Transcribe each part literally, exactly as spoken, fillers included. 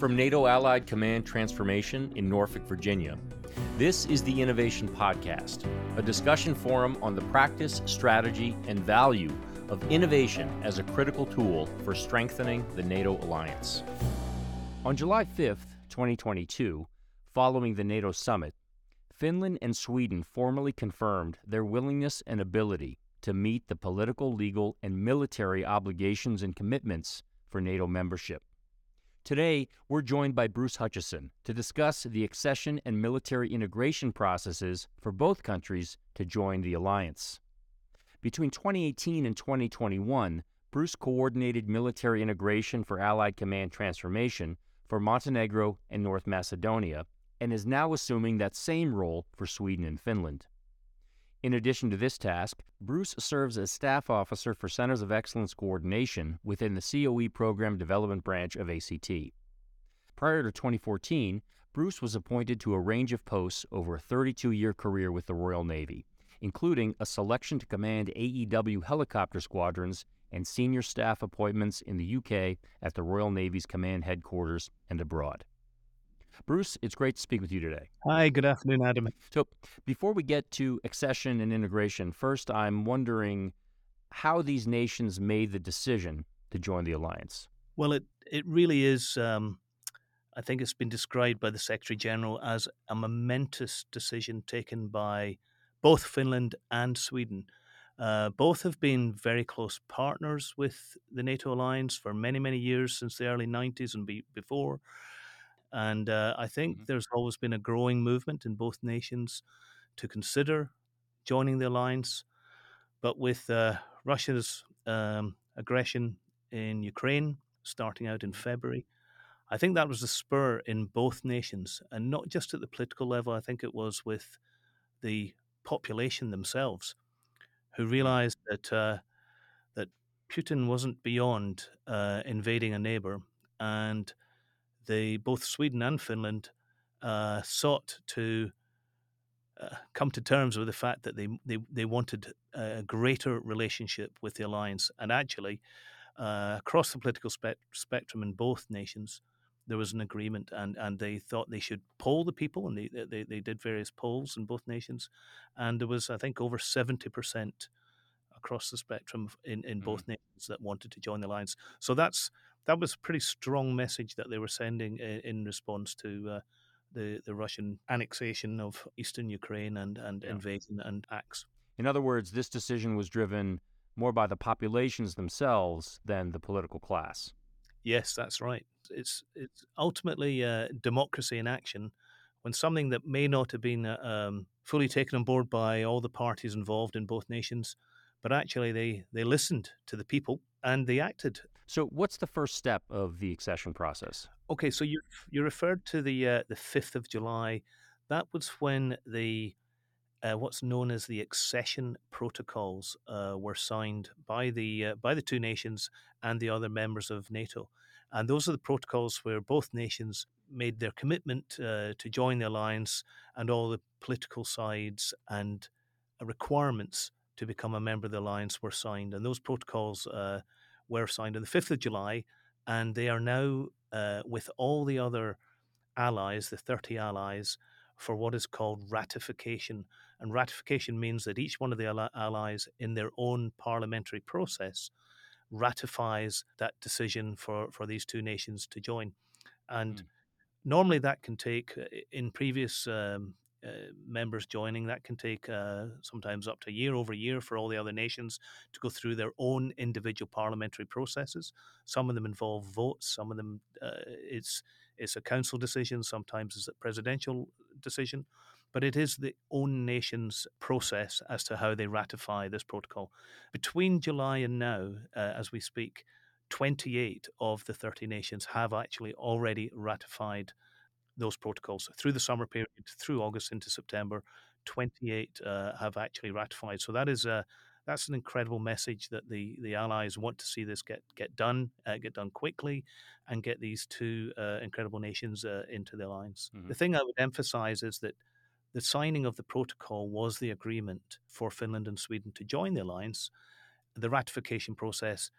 From NATO Allied Command Transformation in Norfolk, Virginia, this is the Innovation Podcast, a discussion forum on the practice, strategy, and value of innovation as a critical tool for strengthening the NATO alliance. On July fifth, twenty twenty-two, following the NATO summit, Finland and Sweden formally confirmed their willingness and ability to meet the political, legal, and military obligations and commitments for NATO membership. Today, we're joined by Bruce Hutchison to discuss the accession and military integration processes for both countries to join the alliance. Between twenty eighteen and twenty twenty-one, Bruce coordinated military integration for Allied Command Transformation for Montenegro and North Macedonia, and is now assuming that same role for Sweden and Finland. In addition to this task, Bruce serves as Staff Officer for Centers of Excellence Coordination within the C O E Program Development Branch of A C T. Prior to twenty fourteen, Bruce was appointed to a range of posts over a thirty-two-year career with the Royal Navy, including a selection to command A E W helicopter squadrons and senior staff appointments in the U K at the Royal Navy's command headquarters and abroad. Bruce, it's great to speak with you today. Hi, good afternoon, Adam. So before we get to accession and integration, first I'm wondering how these nations made the decision to join the alliance. Well, it, it really is, um, I think it's been described by the Secretary General as a momentous decision taken by both Finland and Sweden. Uh, both have been very close partners with the NATO alliance for many, many years, since the early nineties and be- before. And uh, I think mm-hmm. there's always been a growing movement in both nations to consider joining the alliance. But with uh, Russia's um, aggression in Ukraine starting out in February, I think that was a spur in both nations, and not just at the political level. I think it was with the population themselves, who realized that uh, that Putin wasn't beyond uh, invading a neighbor, and They, both Sweden and Finland uh, sought to uh, come to terms with the fact that they they, they wanted a greater relationship with the alliance. And actually, uh, across the political spe- spectrum in both nations, there was an agreement, and, and they thought they should poll the people, and they, they, they did various polls in both nations. And there was, I think, over seventy percent across the spectrum in, in mm-hmm. both nations that wanted to join the alliance. So that's... That was a pretty strong message that they were sending in response to uh, the, the Russian annexation of eastern Ukraine and, and yeah. invasion and acts. In other words, this decision was driven more by the populations themselves than the political class. Yes, that's right. It's it's ultimately uh, democracy in action, when something that may not have been uh, um, fully taken on board by all the parties involved in both nations, but actually they, they listened to the people and they acted. So what's the first step of the accession process? Okay, so you you referred to the uh, the fifth of July. That was when the uh, what's known as the accession protocols uh, were signed by the uh, by the two nations and the other members of NATO. And those are the protocols where both nations made their commitment uh, to join the alliance, and all the political sides and requirements to become a member of the alliance were signed. And those protocols uh, were signed on the fifth of July, and they are now uh, with all the other allies, the thirty allies, for what is called ratification. And ratification means that each one of the allies in their own parliamentary process ratifies that decision for, for these two nations to join. And mm. normally that can take, in previous um, uh, members joining, that can take uh, sometimes up to year over year for all the other nations to go through their own individual parliamentary processes. Some of them involve votes, some of them uh, it's it's a council decision, sometimes it's a presidential decision, but it is the own nation's process as to how they ratify this protocol. Between July and now, uh, as we speak, twenty-eight of the thirty nations have actually already ratified those protocols. Through the summer period, through August into September, twenty-eight uh, have actually ratified. So that is a that's an incredible message that the the allies want to see this get get done, uh, get done quickly, and get these two uh, incredible nations uh, into the alliance. Mm-hmm. The thing I would emphasize is that the signing of the protocol was the agreement for Finland and Sweden to join the alliance. The ratification process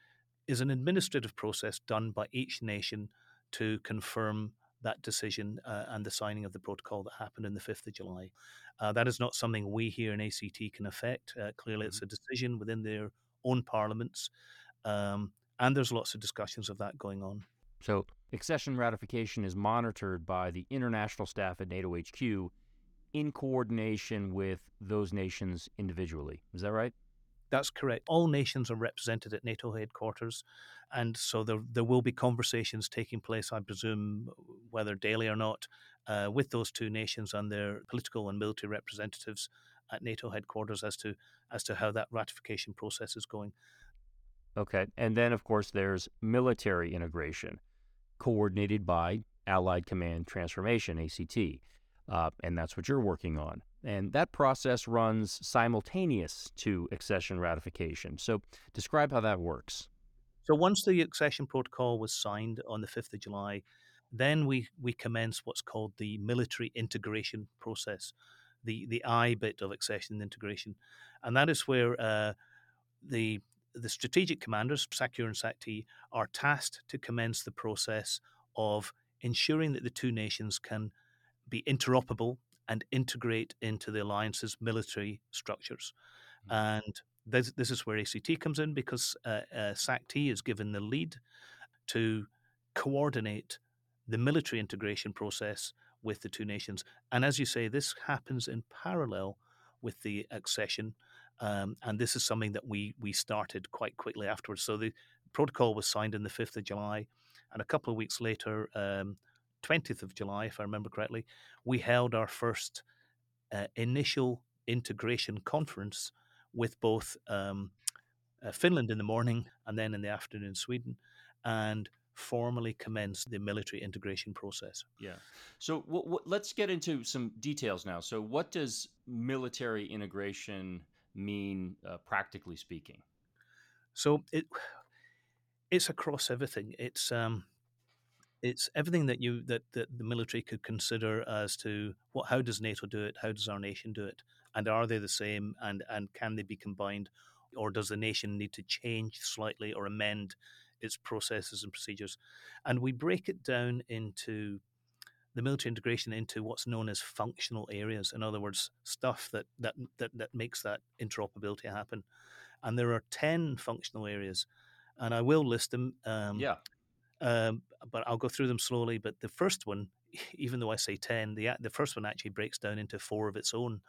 is an administrative process done by each nation to confirm that decision uh, and the signing of the protocol that happened on the fifth of July. Uh, that is not something we here in A C T can affect. Uh, clearly, mm-hmm. It's a decision within their own parliaments, um, and there's lots of discussions of that going on. So accession ratification is monitored by the international staff at NATO H Q in coordination with those nations individually. Is that right? That's correct. All nations are represented at NATO headquarters, and so there there will be conversations taking place, I presume, whether daily or not, uh, with those two nations and their political and military representatives at NATO headquarters as to as to how that ratification process is going. Okay. And then, of course, there's military integration, coordinated by Allied Command Transformation, A C T, uh, and that's what you're working on. And that process runs simultaneous to accession ratification. So describe how that works. So once the accession protocol was signed on the fifth of July, then we, we commence what's called the military integration process, the, the I bit of accession integration. And that is where uh, the the strategic commanders, SACUR and SACT, are tasked to commence the process of ensuring that the two nations can be interoperable and integrate into the alliance's military structures. Mm-hmm. And this, this is where A C T comes in, because uh, uh, SACT is given the lead to coordinate the military integration process with the two nations. And as you say, this happens in parallel with the accession, um, and this is something that we, we started quite quickly afterwards. So the protocol was signed on the fifth of July, and a couple of weeks later, um, twentieth of July, if I remember correctly, we held our first uh, initial integration conference with both um, uh, Finland in the morning and then in the afternoon Sweden, and formally commenced the military integration process. Yeah. So w- w- let's get into some details now. So what does military integration mean, uh, practically speaking? So it it's across everything. It's um, It's everything that you that, that the military could consider as to what how does NATO do it, how does our nation do it, and are they the same, and, and can they be combined, or does the nation need to change slightly or amend its processes and procedures? And we break it down into the military integration into what's known as functional areas. In other words, stuff that that that, that makes that interoperability happen. And there are ten functional areas, and I will list them. Um, yeah. Um, but I'll go through them slowly. But the first one, even though I say ten, the the first one actually breaks down into four of its own.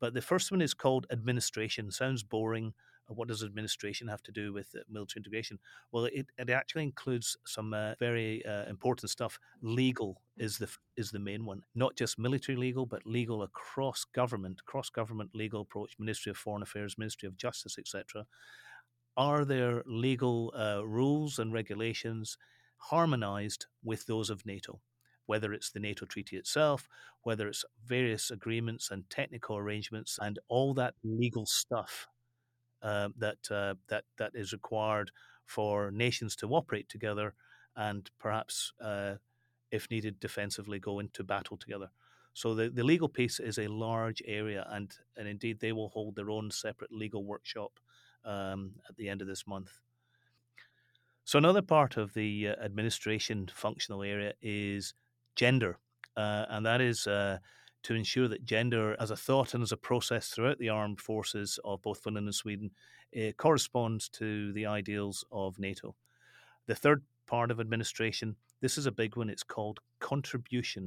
But the first one is called administration. Sounds boring. What does administration have to do with military integration? Well, it, it actually includes some uh, very uh, important stuff. Legal is the is the main one. Not just military legal, but legal across government, cross-government legal approach, Ministry of Foreign Affairs, Ministry of Justice, et cetera. Are there legal uh, rules and regulations harmonized with those of NATO, whether it's the NATO treaty itself, whether it's various agreements and technical arrangements, and all that legal stuff uh, that uh, that that is required for nations to operate together, and perhaps, uh, if needed, defensively go into battle together. So the, the legal piece is a large area, and and indeed they will hold their own separate legal workshop um, at the end of this month. So another part of the uh, administration functional area is gender, uh, and that is uh, to ensure that gender as a thought and as a process throughout the armed forces of both Finland and Sweden uh, corresponds to the ideals of NATO. The third part of administration, this is a big one, it's called contribution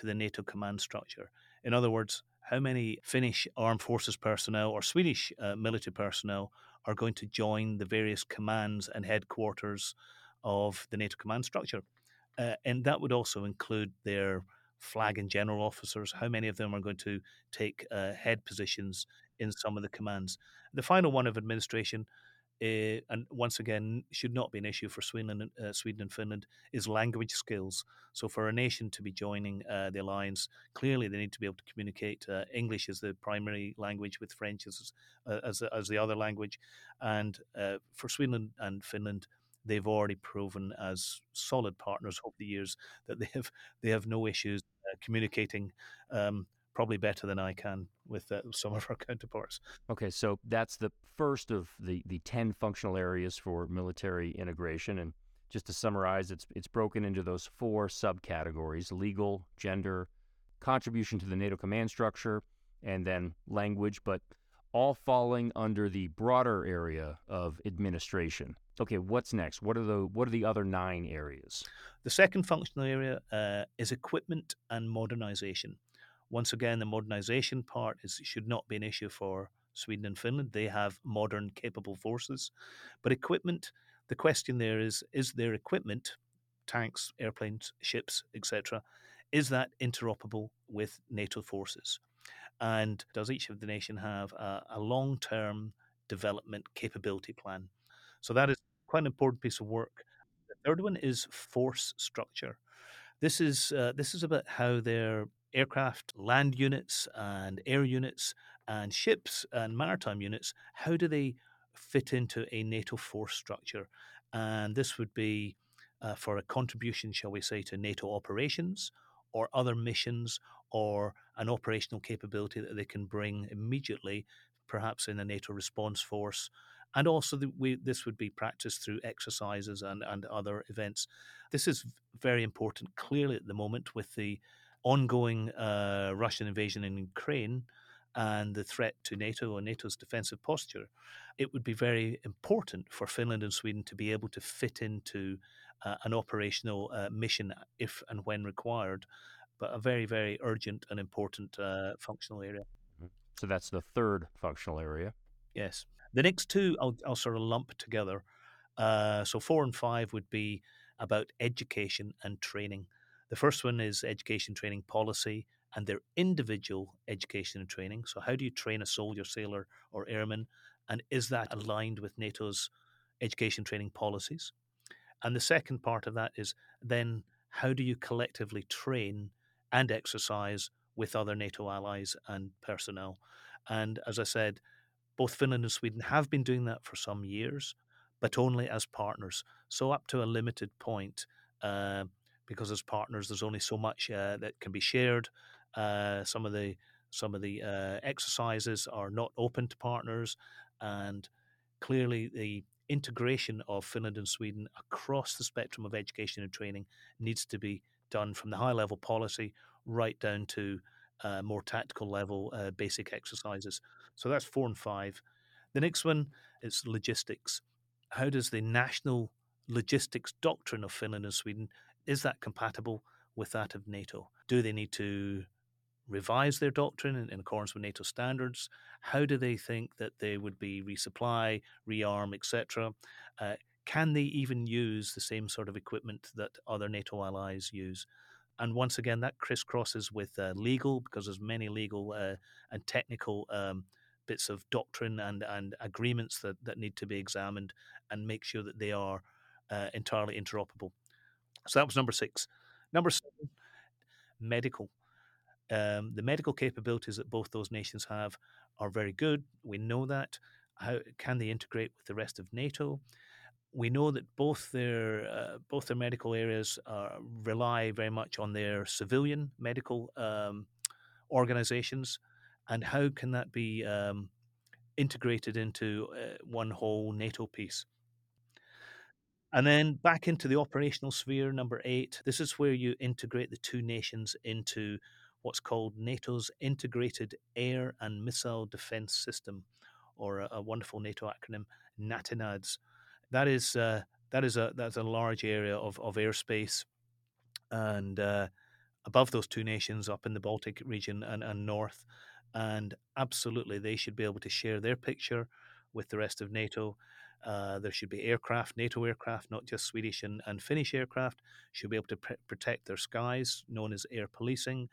to the NATO command structure. In other words, how many Finnish armed forces personnel or Swedish uh, military personnel are going to join the various commands and headquarters of the NATO command structure. Uh, and that would also include their flag and general officers, how many of them are going to take uh, head positions in some of the commands. The final one of administration, uh, and once again, should not be an issue for Sweden, uh, Sweden and Finland, is language skills. So for a nation to be joining uh, the alliance, clearly they need to be able to communicate uh, English as the primary language, with French as uh, as, as the other language. And uh, for Sweden and Finland, they've already proven as solid partners over the years that they have they have no issues uh, communicating, um, probably better than I can with uh, some of our counterparts. Okay, so that's the first of the, the ten functional areas for military integration. And just to summarize, it's it's broken into those four subcategories: legal, gender, contribution to the NATO command structure, and then language, but all falling under the broader area of administration. Okay, what's next? What are the what are the other nine areas? The second functional area uh, is equipment and modernization. Once again, the modernization part is should not be an issue for Sweden and Finland. They have modern, capable forces. But equipment, the question there is, is their equipment, tanks, airplanes, ships, et cetera, is that interoperable with NATO forces? And does each of the nation have a, a long-term development capability plan? So that is quite an important piece of work. The third one is force structure. This is uh, this is about how their aircraft, land units and air units and ships and maritime units, how do they fit into a NATO force structure? And this would be uh, for a contribution, shall we say, to NATO operations or other missions or an operational capability that they can bring immediately, perhaps in a NATO response force. And also, the, we, this would be practiced through exercises and, and other events. This is very important, clearly, at the moment with the ongoing uh, Russian invasion in Ukraine and the threat to NATO and NATO's defensive posture. It would be very important for Finland and Sweden to be able to fit into uh, an operational uh, mission if and when required, but a very, very urgent and important uh, functional area. So that's the third functional area. Yes. The next two I'll, I'll sort of lump together. Uh, so four and five would be about education and training. The first one is education training policy and their individual education and training. So how do you train a soldier, sailor, or airman? And is that aligned with NATO's education training policies? And the second part of that is then how do you collectively train and exercise with other NATO allies and personnel? And as I said, both Finland and Sweden have been doing that for some years, but only as partners. So up to a limited point, uh, because as partners, there's only so much uh, that can be shared. Uh, some of the some of the uh, exercises are not open to partners, and clearly the integration of Finland and Sweden across the spectrum of education and training needs to be done from the high-level policy right down to Uh, more tactical level, uh, basic exercises. So that's four and five. The next one is logistics. How does the national logistics doctrine of Finland and Sweden, is that compatible with that of NATO? Do they need to revise their doctrine in, in accordance with NATO standards? How do they think that they would be resupply, rearm, et cetera? Uh, can they even use the same sort of equipment that other NATO allies use? And once again, that crisscrosses with uh, legal, because there's many legal uh, and technical um, bits of doctrine and, and agreements that, that need to be examined and make sure that they are uh, entirely interoperable. So that was number six. Number seven, medical. Um, the medical capabilities that both those nations have are very good. We know that. How can they integrate with the rest of NATO? We know that both their uh, both their medical areas uh, rely very much on their civilian medical um, organizations, and how can that be um, integrated into uh, one whole NATO piece? And then back into the operational sphere, number eight. This is where you integrate the two nations into what's called NATO's Integrated Air and Missile Defense System, or a, a wonderful NATO acronym, NATINADS. That is uh, that is a that's a large area of of airspace, and uh, above those two nations up in the Baltic region and, and north, and absolutely they should be able to share their picture with the rest of NATO. Uh, there should be aircraft, NATO aircraft, not just Swedish and, and Finnish aircraft, should be able to pr- protect their skies, known as air policing,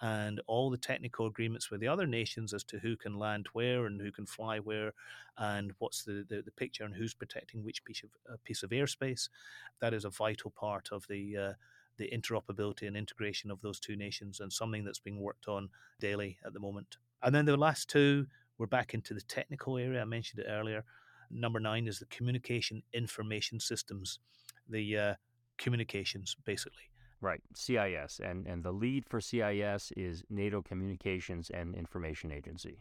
and all the technical agreements with the other nations as to who can land where and who can fly where and what's the, the, the picture and who's protecting which piece of uh, piece of airspace. That is a vital part of the uh, the interoperability and integration of those two nations, and something that's being worked on daily at the moment. And then the last two, we're back into the technical area. I mentioned it earlier. Number nine is the communication information systems, the uh, communications, basically. Right, C I S, and and the lead for C I S is NATO Communications and Information Agency.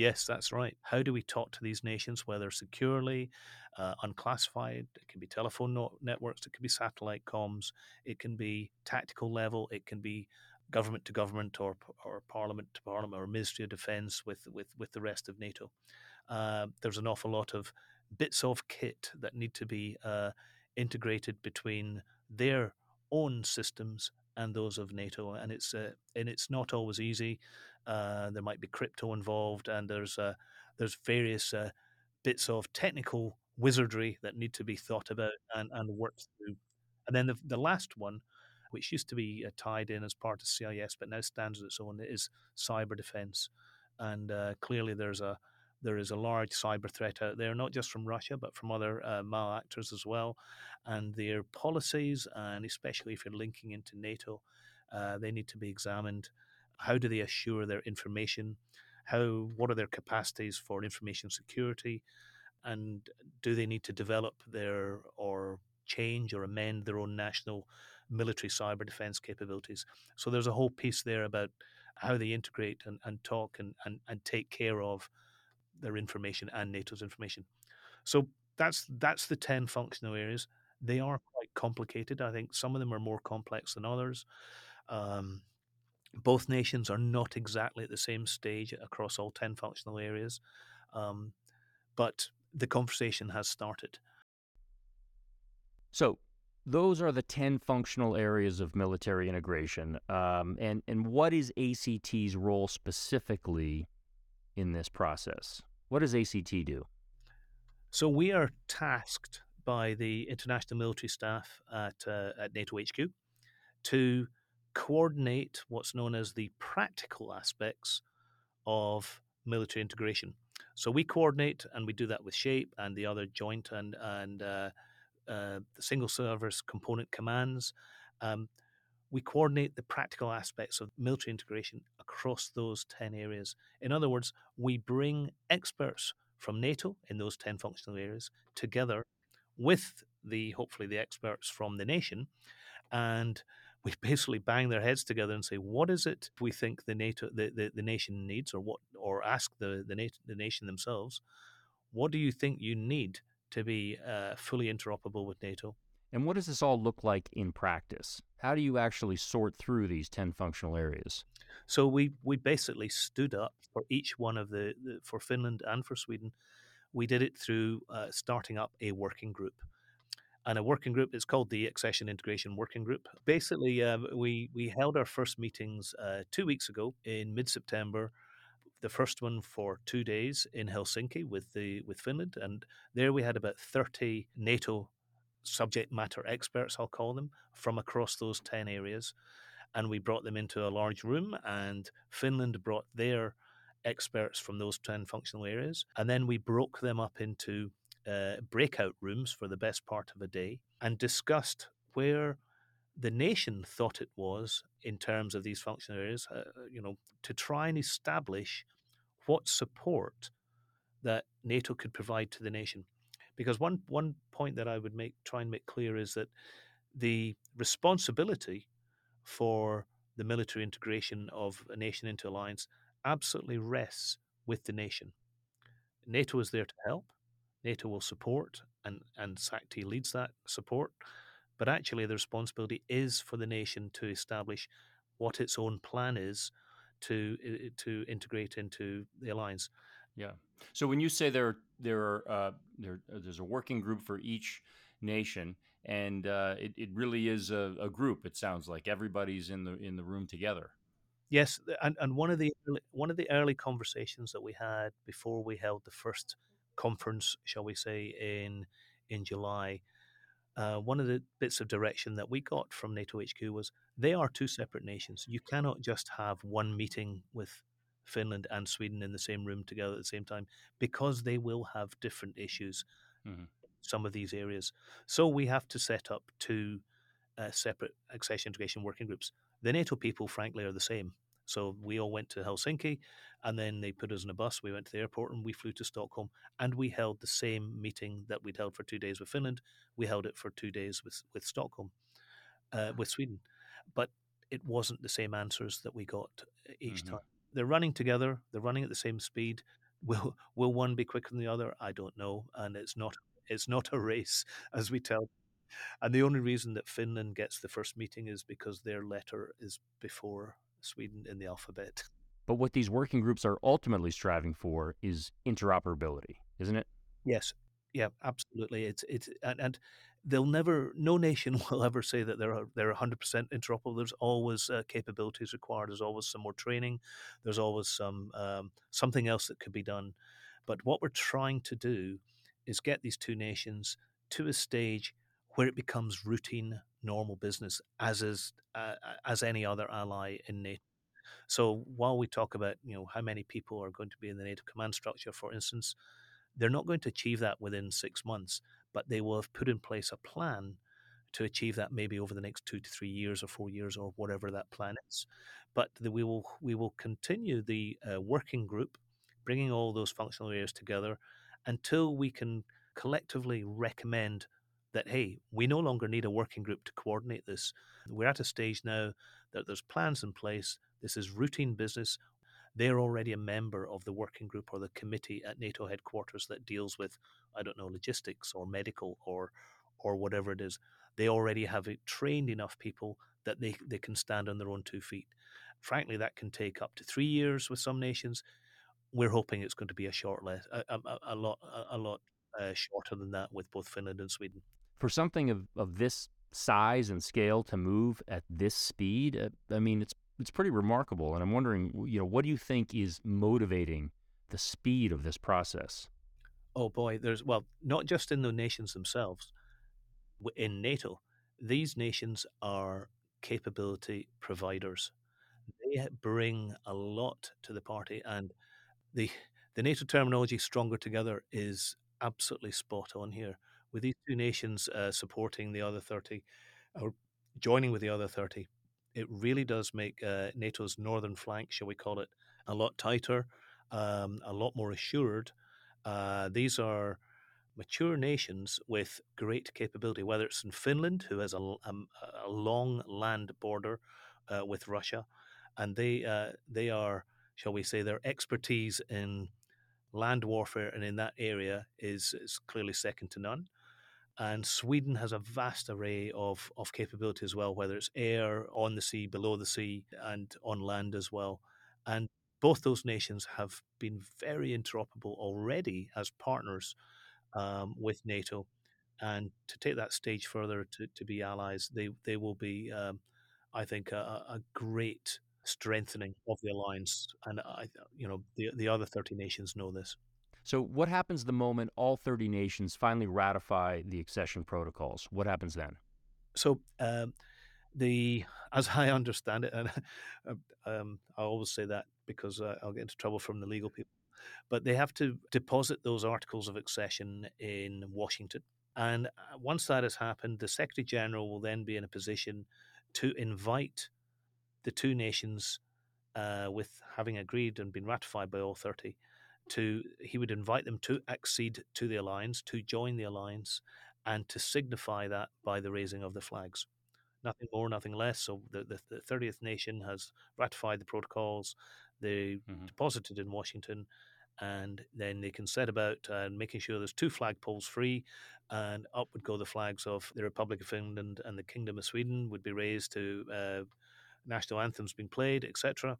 Yes, that's right. How do we talk to these nations, whether securely, uh, unclassified? It can be telephone no- networks, it can be satellite comms, it can be tactical level, it can be government to government or or parliament to parliament or Ministry of Defence with, with, with the rest of NATO. Uh, there's an awful lot of bits of kit that need to be uh, integrated between their own systems and those of NATO, and it's uh, and it's not always easy. Uh, there might be crypto involved, and there's uh, there's various uh, bits of technical wizardry that need to be thought about and, and worked through. And then the, the last one, which used to be uh, tied in as part of C I S, but now stands on its own, is cyber defense. And uh, clearly, there's a there is a large cyber threat out there, not just from Russia, but from other uh, mal actors as well. And their policies, and especially if you're linking into NATO, uh, they need to be examined. How do they assure their information? How? What are their capacities for information security? And do they need to develop their or change or amend their own national military cyber defense capabilities? So there's a whole piece there about how they integrate and, and talk and, and, and take care of their information and NATO's information. So that's that's the ten functional areas. They are quite complicated. I think some of them are more complex than others. Um, both nations are not exactly at the same stage across all ten functional areas, um, but the conversation has started. So those are the ten functional areas of military integration. Um, and, and what is A C T's role specifically in this process? What does A C T do? So we are tasked by the international military staff at uh, at NATO H Q to coordinate what's known as the practical aspects of military integration. So we coordinate, and we do that with SHAPE and the other joint and and uh, uh, the single service component commands. Um, we coordinate the practical aspects of military integration across those ten areas. In other words, we bring experts from NATO in those ten functional areas together with the, hopefully, the experts from the nation, and we basically bang their heads together and say, what is it we think the NATO, the, the, the nation needs, or what, or ask the the, NATO, the nation themselves, what do you think you need to be uh, fully interoperable with NATO? And what does this all look like in practice? How do you actually sort through these ten functional areas? So we, we basically stood up for each one of the, the for Finland and for Sweden. We did it through uh, starting up a working group. And a working group is called the Accession Integration Working Group. Basically, uh, we, we held our first meetings uh, two weeks ago in mid-September, the first one for two days in Helsinki with the with Finland. And there we had about thirty NATO subject matter experts, I'll call them, from across those ten areas. And we brought them into a large room, and Finland brought their experts from those ten functional areas. And then we broke them up into uh, breakout rooms for the best part of a day and discussed where the nation thought it was in terms of these functional areas, uh, you know, to try and establish what support that NATO could provide to the nation. Because one, one point that I would make try and make clear is that the responsibility for the military integration of a nation into alliance absolutely rests with the nation. NATO is there to help. NATO will support, and, and S A C T leads that support. But actually, the responsibility is for the nation to establish what its own plan is to to integrate into the alliance. Yeah. So when you say there there are uh, there there's a working group for each nation, and uh, it it really is a, a group. It sounds like everybody's in the in the room together. Yes, and and one of the early, one of the early conversations that we had before we held the first conference, shall we say, in in July, uh, one of the bits of direction that we got from NATO H Q was they are two separate nations. You cannot just have one meeting with Finland and Sweden in the same room together at the same time, because they will have different issues, mm-hmm. some of these areas. So we have to set up two uh, separate accession integration working groups. The NATO people, frankly, are the same. So we all went to Helsinki, and then they put us in a bus. We went to the airport, and we flew to Stockholm, and we held the same meeting that we'd held for two days with Finland. We held it for two days with, with Stockholm, uh, with Sweden. But it wasn't the same answers that we got each mm-hmm. time. They're running together. They're running at the same speed. Will will one be quicker than the other? I don't know, and it's not it's not a race, as we tell. And the only reason that Finland gets the first meeting is because their letter is before Sweden in the alphabet. But what these working groups are ultimately striving for is interoperability, isn't it? Yes. Yeah, absolutely. It's it's and, and they'll never. No nation will ever say that they're they're one hundred percent interoperable. There's always uh, capabilities required. There's always some more training. There's always some um, something else that could be done. But what we're trying to do is get these two nations to a stage where it becomes routine, normal business, as is uh, as any other ally in NATO. So while we talk about you know how many people are going to be in the NATO command structure, for instance. They're not going to achieve that within six months, but they will have put in place a plan to achieve that maybe over the next two to three years or four years or whatever that plan is. But the, we will we will continue the uh, working group, bringing all those functional areas together until we can collectively recommend that, hey, we no longer need a working group to coordinate this. We're at a stage now that there's plans in place. This is routine business. They're already a member of the working group or the committee at NATO headquarters that deals with, I don't know, logistics or medical or or whatever it is. They already have trained enough people that they, they can stand on their own two feet. Frankly, that can take up to three years with some nations. We're hoping it's going to be a short less, a, a, a lot a, a lot uh, shorter than that with both Finland and Sweden. For something of, of this size and scale to move at this speed, uh, I mean, it's It's pretty remarkable, and I'm wondering, you know, what do you think is motivating the speed of this process? Oh boy, there's well, not just in the nations themselves. In NATO, these nations are capability providers. They bring a lot to the party, and the the NATO terminology "stronger together" is absolutely spot on here. With these two nations uh, supporting the other thirty, or joining with the other thirty. It really does make uh, NATO's northern flank, shall we call it, a lot tighter, um, a lot more assured. Uh, these are mature nations with great capability, whether it's in Finland, who has a, a, a long land border uh, with Russia, and they uh, they are, shall we say, their expertise in land warfare and in that area is, is clearly second to none. And Sweden has a vast array of, of capability as well, whether it's air, on the sea, below the sea, and on land as well. And both those nations have been very interoperable already as partners um, with NATO. And to take that stage further to, to be allies, they, they will be, um, I think, a, a great strengthening of the alliance. And, I, you know, the, the other thirty nations know this. So what happens the moment all thirty nations finally ratify the accession protocols? What happens then? So um, the, as I understand it, and um, I always say that because uh, I'll get into trouble from the legal people, but they have to deposit those articles of accession in Washington. And once that has happened, the Secretary General will then be in a position to invite the two nations uh, with having agreed and been ratified by all thirty, To, he would invite them to accede to the alliance, to join the alliance, and to signify that by the raising of the flags. Nothing more, nothing less. So the, the, the thirtieth nation has ratified the protocols, they mm-hmm. deposited in Washington, and then they can set about uh, making sure there's two flagpoles free, and up would go the flags of the Republic of Finland and the Kingdom of Sweden would be raised to uh, national anthems being played, et cetera,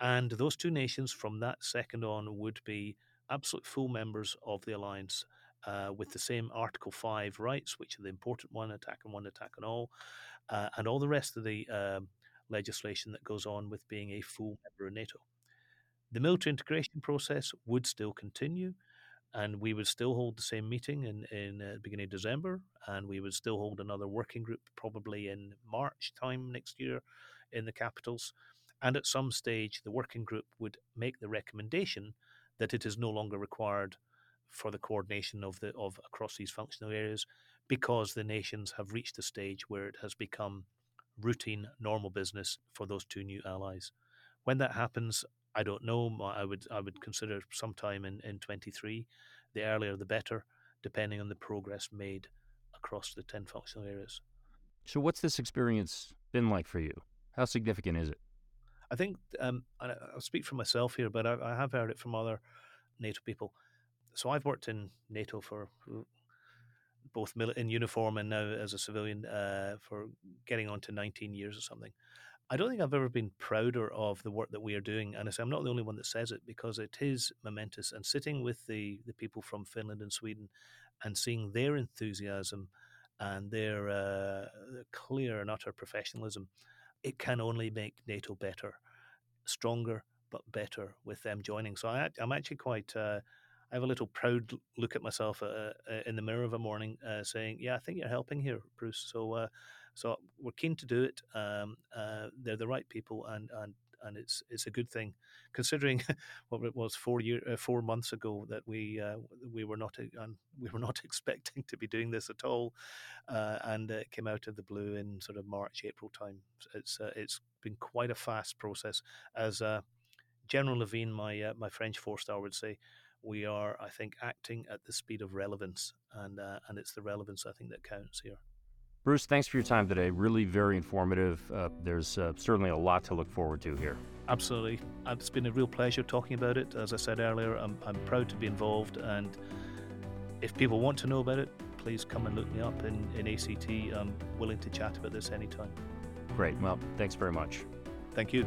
and those two nations from that second on would be absolute full members of the alliance uh, with the same Article five rights, which are the important one, attack on one, attack on all, uh, and all the rest of the uh, legislation that goes on with being a full member of NATO. The military integration process would still continue, and we would still hold the same meeting in, in uh, the beginning of December, and we would still hold another working group probably in March time next year in the capitals. And at some stage, the working group would make the recommendation that it is no longer required for the coordination of the of across these functional areas because the nations have reached a stage where it has become routine, normal business for those two new allies. When that happens, I don't know. I would I would consider sometime in, in twenty-three. The earlier, the better, depending on the progress made across the ten functional areas. So what's this experience been like for you? How significant is it? I think, um, I'll speak for myself here, but I, I have heard it from other NATO people. So I've worked in NATO for both mil- in uniform and now as a civilian uh, for getting on to nineteen years or something. I don't think I've ever been prouder of the work that we are doing. And I say I'm not the only one that says it, because it is momentous. And sitting with the, the people from Finland and Sweden and seeing their enthusiasm and their uh, clear and utter professionalism, it can only make NATO better, stronger, but better with them joining. So I, I'm actually quite... Uh, I have a little proud look at myself uh, in the mirror of a morning uh, saying, yeah, I think you're helping here, Bruce. So uh, so we're keen to do it. Um, uh, they're the right people, and and, and it's it's a good thing, considering what it was four year, uh, four months ago that we uh, we were not uh, we were not expecting to be doing this at all. Uh, and it came out of the blue in sort of March, April time. It's uh, it's been quite a fast process. As uh, General Levine, my, uh, my French four-star would say, we are, I think, acting at the speed of relevance, and uh, and it's the relevance, I think, that counts here. Bruce, thanks for your time today. Really very informative. Uh, there's uh, certainly a lot to look forward to here. Absolutely. It's been a real pleasure talking about it. As I said earlier, I'm, I'm proud to be involved, and if people want to know about it, please come and look me up in, in A C T. I'm willing to chat about this anytime. Great. Well, thanks very much. Thank you.